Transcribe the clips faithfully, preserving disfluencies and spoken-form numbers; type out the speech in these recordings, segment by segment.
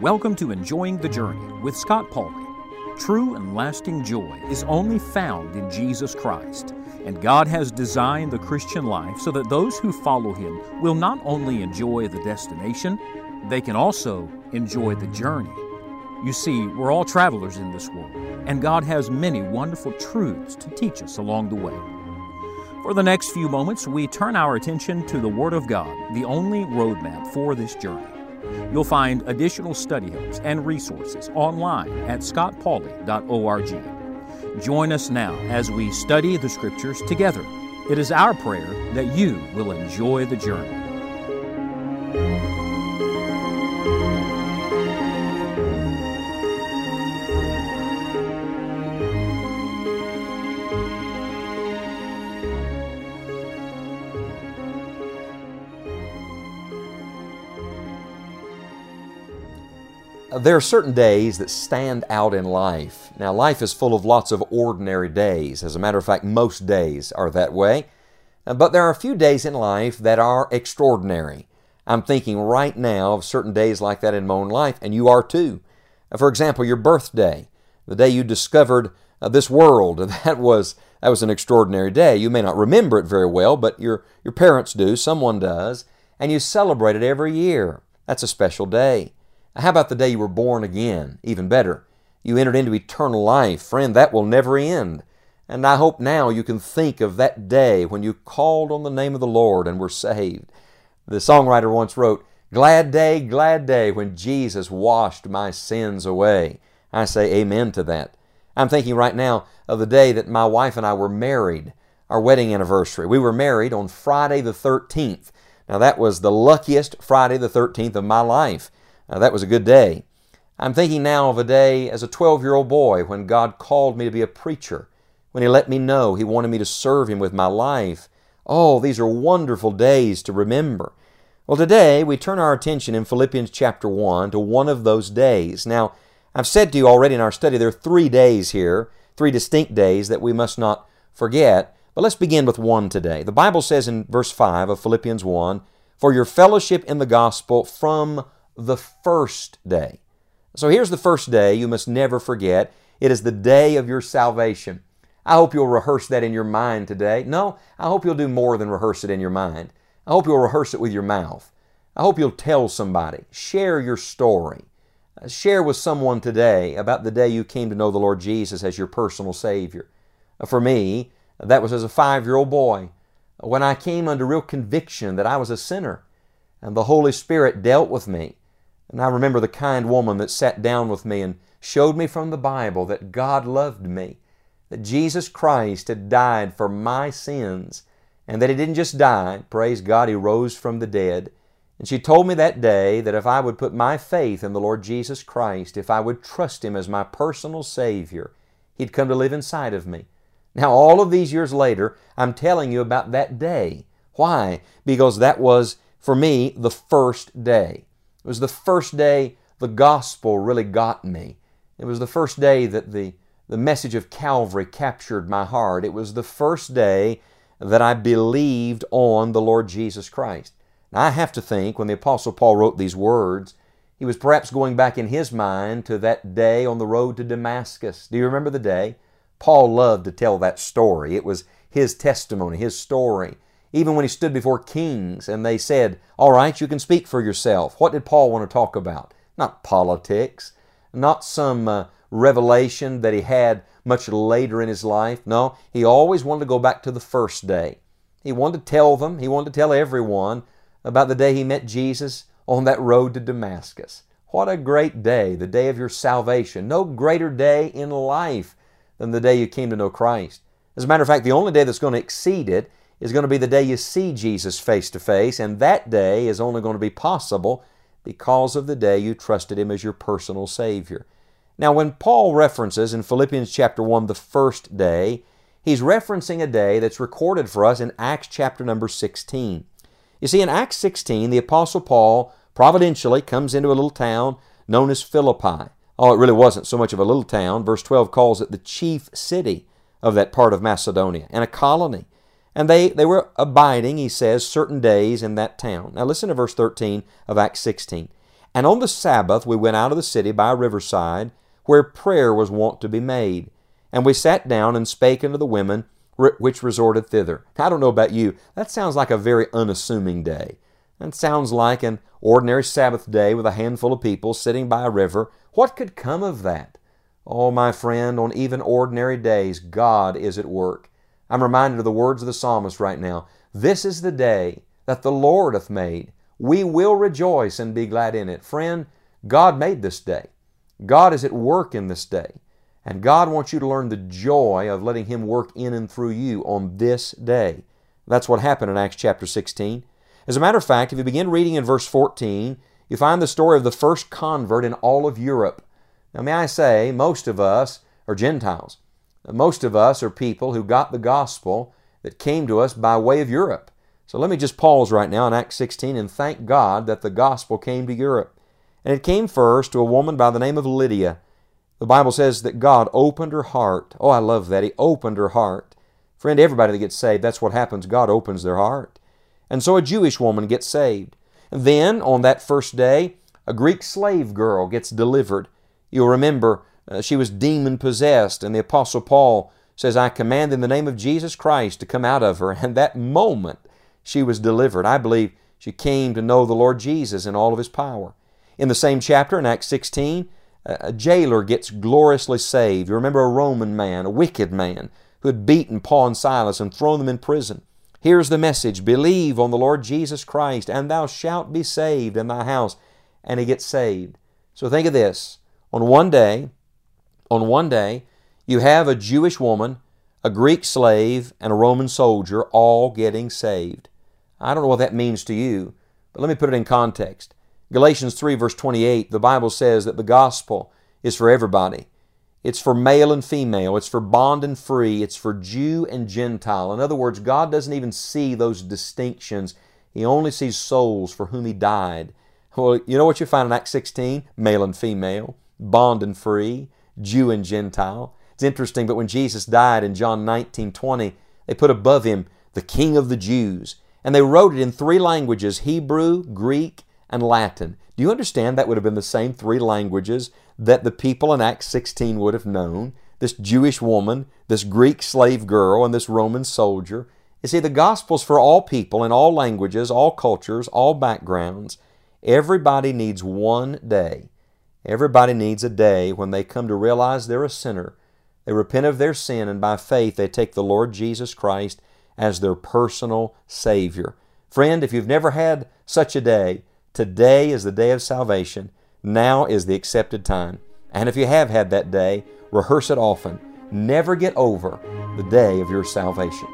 Welcome to Enjoying the Journey with Scott Pauling. True and lasting joy is only found in Jesus Christ, and God has designed the Christian life so that those who follow Him will not only enjoy the destination, they can also enjoy the journey. You see, we're all travelers in this world, and God has many wonderful truths to teach us along the way. For the next few moments, we turn our attention to the Word of God, the only roadmap for this journey. You'll find additional study helps and resources online at scott pauling dot org. Join us now as we study the Scriptures together. It is our prayer that you will enjoy the journey. There are certain days that stand out in life. Now, life is full of lots of ordinary days. As a matter of fact, most days are that way. But there are a few days in life that are extraordinary. I'm thinking right now of certain days like that in my own life, and you are too. For example, your birthday, the day you discovered this world, that was that was an extraordinary day. You may not remember it very well, but your, your parents do, someone does, and you celebrate it every year. That's a special day. How about the day you were born again? Even better. You entered into eternal life. Friend, that will never end. And I hope now you can think of that day when you called on the name of the Lord and were saved. The songwriter once wrote, "Glad day, glad day, when Jesus washed my sins away." I say amen to that. I'm thinking right now of the day that my wife and I were married, our wedding anniversary. We were married on Friday the thirteenth. Now that was the luckiest Friday the thirteenth of my life. Uh, that was a good day. I'm thinking now of a day as a twelve-year-old boy when God called me to be a preacher, when He let me know He wanted me to serve Him with my life. Oh, these are wonderful days to remember. Well, today we turn our attention in Philippians chapter one to one of those days. Now, I've said to you already in our study there are three days here, three distinct days that we must not forget. But let's begin with one today. The Bible says in verse five of Philippians one, "For your fellowship in the gospel from the first day." So here's the first day you must never forget. It is the day of your salvation. I hope you'll rehearse that in your mind today. No, I hope you'll do more than rehearse it in your mind. I hope you'll rehearse it with your mouth. I hope you'll tell somebody. Share your story. Share with someone today about the day you came to know the Lord Jesus as your personal Savior. For me, that was as a five-year-old boy when I came under real conviction that I was a sinner, and the Holy Spirit dealt with me. And I remember the kind woman that sat down with me and showed me from the Bible that God loved me, that Jesus Christ had died for my sins, and that He didn't just die. Praise God, He rose from the dead. And she told me that day that if I would put my faith in the Lord Jesus Christ, if I would trust Him as my personal Savior, He'd come to live inside of me. Now, all of these years later, I'm telling you about that day. Why? Because that was, for me, the first day. It was the first day the gospel really got me. It was the first day that the, the message of Calvary captured my heart. It was the first day that I believed on the Lord Jesus Christ. Now, I have to think when the Apostle Paul wrote these words, he was perhaps going back in his mind to that day on the road to Damascus. Do you remember the day? Paul loved to tell that story. It was his testimony, his story. Even when he stood before kings and they said, "All right, you can speak for yourself." What did Paul want to talk about? Not politics, not some uh, revelation that he had much later in his life. No, he always wanted to go back to the first day. He wanted to tell them, he wanted to tell everyone about the day he met Jesus on that road to Damascus. What a great day, the day of your salvation. No greater day in life than the day you came to know Christ. As a matter of fact, the only day that's going to exceed it is going to be the day you see Jesus face to face, and that day is only going to be possible because of the day you trusted Him as your personal Savior. Now, when Paul references in Philippians chapter one the first day, he's referencing a day that's recorded for us in Acts chapter number sixteen. You see, in Acts sixteen, the Apostle Paul providentially comes into a little town known as Philippi. Oh, it really wasn't so much of a little town. Verse twelve calls it the chief city of that part of Macedonia and a colony. And they, they were abiding, he says, certain days in that town. Now listen to verse thirteen of Acts sixteen. And on the Sabbath we went out of the city by a riverside, where prayer was wont to be made. And we sat down and spake unto the women which resorted thither. I don't know about you, that sounds like a very unassuming day. That sounds like an ordinary Sabbath day with a handful of people sitting by a river. What could come of that? Oh, my friend, on even ordinary days, God is at work. I'm reminded of the words of the psalmist right now. This is the day that the Lord hath made. We will rejoice and be glad in it. Friend, God made this day. God is at work in this day. And God wants you to learn the joy of letting Him work in and through you on this day. That's what happened in Acts chapter sixteen. As a matter of fact, if you begin reading in verse fourteen, you find the story of the first convert in all of Europe. Now, may I say, most of us are Gentiles. Most of us are people who got the gospel that came to us by way of Europe. So let me just pause right now in Acts sixteen and thank God that the gospel came to Europe. And it came first to a woman by the name of Lydia. The Bible says that God opened her heart. Oh, I love that. He opened her heart. Friend, everybody that gets saved, that's what happens. God opens their heart. And so a Jewish woman gets saved. And then, on that first day, a Greek slave girl gets delivered. You'll remember uh, she was demon-possessed, and the Apostle Paul says, I command in the name of Jesus Christ to come out of her. And that moment, she was delivered. I believe she came to know the Lord Jesus in all of His power. In the same chapter, in Acts sixteen, a jailer gets gloriously saved. You remember a Roman man, a wicked man, who had beaten Paul and Silas and thrown them in prison. Here's the message, believe on the Lord Jesus Christ, and thou shalt be saved in thy house. And he gets saved. So think of this. On one day, on one day, you have a Jewish woman, a Greek slave, and a Roman soldier all getting saved. I don't know what that means to you, but let me put it in context. Galatians three, verse twenty-eight, the Bible says that the gospel is for everybody. It's for male and female. It's for bond and free. It's for Jew and Gentile. In other words, God doesn't even see those distinctions. He only sees souls for whom He died. Well, you know what you find in Acts sixteen? Male and female, bond and free, Jew and Gentile. It's interesting, but when Jesus died in John nineteen twenty, they put above Him the King of the Jews. And they wrote it in three languages, Hebrew, Greek, and Latin. Do you understand that would have been the same three languages that the people in Acts sixteen would have known? This Jewish woman, this Greek slave girl, and this Roman soldier. You see, the gospel's for all people in all languages, all cultures, all backgrounds. Everybody needs one day. Everybody needs a day when they come to realize they're a sinner. They repent of their sin, and by faith they take the Lord Jesus Christ as their personal Savior. Friend, if you've never had such a day, today is the day of salvation. Now is the accepted time. And if you have had that day, rehearse it often. Never get over the day of your salvation.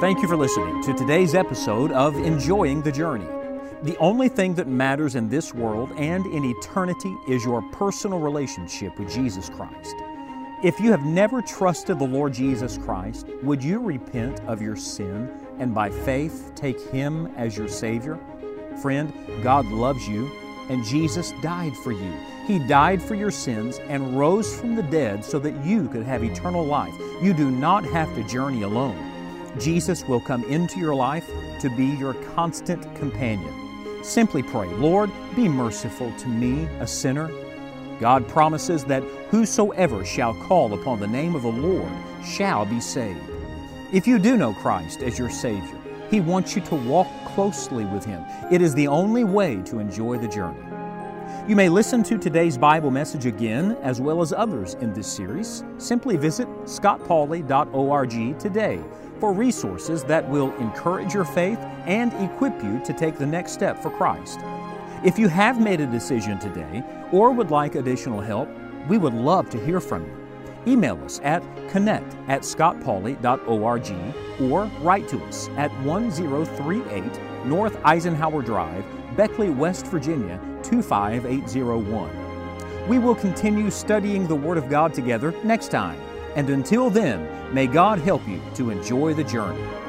Thank you for listening to today's episode of Enjoying the Journey. The only thing that matters in this world and in eternity is your personal relationship with Jesus Christ. If you have never trusted the Lord Jesus Christ, would you repent of your sin and by faith take Him as your Savior? Friend, God loves you and Jesus died for you. He died for your sins and rose from the dead so that you could have eternal life. You do not have to journey alone. Jesus will come into your life to be your constant companion. Simply pray, Lord, be merciful to me, a sinner. God promises that whosoever shall call upon the name of the Lord shall be saved. If you do know Christ as your Savior, He wants you to walk closely with Him. It is the only way to enjoy the journey. You may listen to today's Bible message again, as well as others in this series. Simply visit scott pauley dot org today for resources that will encourage your faith and equip you to take the next step for Christ. If you have made a decision today or would like additional help, we would love to hear from you. Email us at connect at scott pauley dot org or write to us at one zero three eight North Eisenhower Drive, Beckley, West Virginia, two five eight zero one. We will continue studying the Word of God together next time. And until then, may God help you to enjoy the journey.